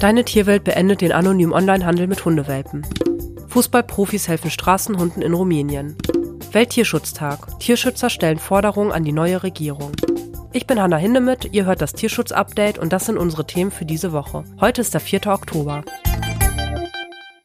Deine Tierwelt beendet den anonymen Onlinehandel mit Hundewelpen. Fußballprofis helfen Straßenhunden in Rumänien. Welttierschutztag. Tierschützer stellen Forderungen an die neue Regierung. Ich bin Hannah Hindemith, ihr hört das Tierschutz-Update und das sind unsere Themen für diese Woche. Heute ist der 4. Oktober.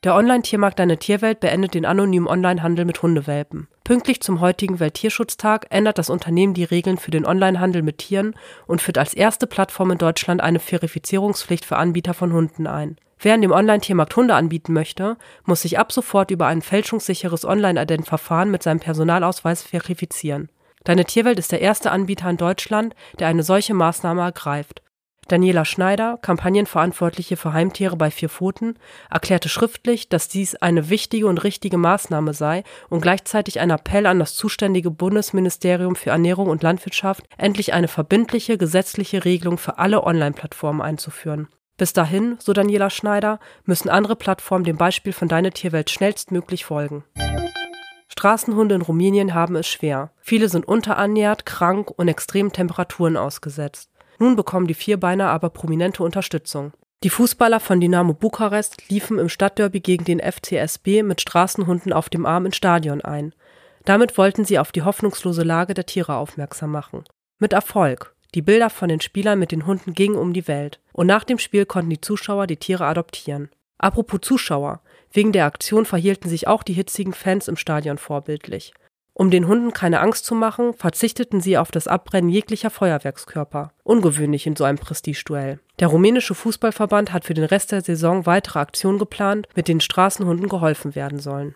Der Online-Tiermarkt Deine Tierwelt beendet den anonymen Onlinehandel mit Hundewelpen. Pünktlich zum heutigen Welttierschutztag ändert das Unternehmen die Regeln für den Onlinehandel mit Tieren und führt als erste Plattform in Deutschland eine Verifizierungspflicht für Anbieter von Hunden ein. Wer an dem Online-Tiermarkt Hunde anbieten möchte, muss sich ab sofort über ein fälschungssicheres Online-Ident-Verfahren mit seinem Personalausweis verifizieren. Deine Tierwelt ist der erste Anbieter in Deutschland, der eine solche Maßnahme ergreift. Daniela Schneider, Kampagnenverantwortliche für Heimtiere bei Vier Pfoten, erklärte schriftlich, dass dies eine wichtige und richtige Maßnahme sei und gleichzeitig ein Appell an das zuständige Bundesministerium für Ernährung und Landwirtschaft, endlich eine verbindliche gesetzliche Regelung für alle Online-Plattformen einzuführen. Bis dahin, so Daniela Schneider, müssen andere Plattformen dem Beispiel von Deine Tierwelt schnellstmöglich folgen. Straßenhunde in Rumänien haben es schwer. Viele sind unterernährt, krank und extremen Temperaturen ausgesetzt. Nun bekommen die Vierbeiner aber prominente Unterstützung. Die Fußballer von Dynamo Bukarest liefen im Stadtderby gegen den FCSB mit Straßenhunden auf dem Arm ins Stadion ein. Damit wollten sie auf die hoffnungslose Lage der Tiere aufmerksam machen. Mit Erfolg. Die Bilder von den Spielern mit den Hunden gingen um die Welt. Und nach dem Spiel konnten die Zuschauer die Tiere adoptieren. Apropos Zuschauer. Wegen der Aktion verhielten sich auch die hitzigen Fans im Stadion vorbildlich. Um den Hunden keine Angst zu machen, verzichteten sie auf das Abbrennen jeglicher Feuerwerkskörper. Ungewöhnlich in so einem Prestigeduell. Der rumänische Fußballverband hat für den Rest der Saison weitere Aktionen geplant, mit denen Straßenhunden geholfen werden sollen.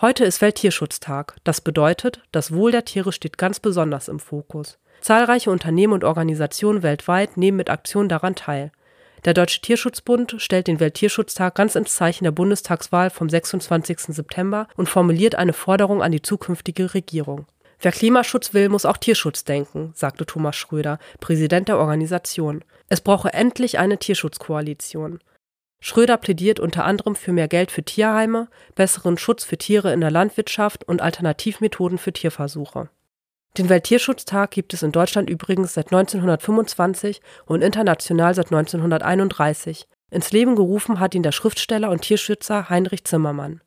Heute ist Welttierschutztag. Das bedeutet, das Wohl der Tiere steht ganz besonders im Fokus. Zahlreiche Unternehmen und Organisationen weltweit nehmen mit Aktionen daran teil. Der Deutsche Tierschutzbund stellt den Welttierschutztag ganz ins Zeichen der Bundestagswahl vom 26. September und formuliert eine Forderung an die zukünftige Regierung. Wer Klimaschutz will, muss auch Tierschutz denken, sagte Thomas Schröder, Präsident der Organisation. Es brauche endlich eine Tierschutzkoalition. Schröder plädiert unter anderem für mehr Geld für Tierheime, besseren Schutz für Tiere in der Landwirtschaft und Alternativmethoden für Tierversuche. Den Welttierschutztag gibt es in Deutschland übrigens seit 1925 und international seit 1931. Ins Leben gerufen hat ihn der Schriftsteller und Tierschützer Heinrich Zimmermann.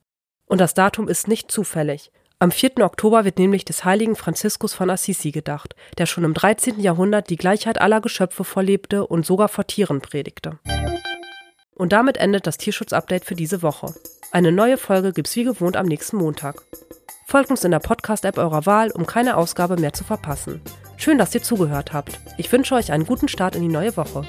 Und das Datum ist nicht zufällig. Am 4. Oktober wird nämlich des heiligen Franziskus von Assisi gedacht, der schon im 13. Jahrhundert die Gleichheit aller Geschöpfe vorlebte und sogar vor Tieren predigte. Und damit endet das Tierschutz-Update für diese Woche. Eine neue Folge gibt's wie gewohnt am nächsten Montag. Folgt uns in der Podcast-App eurer Wahl, um keine Ausgabe mehr zu verpassen. Schön, dass ihr zugehört habt. Ich wünsche euch einen guten Start in die neue Woche.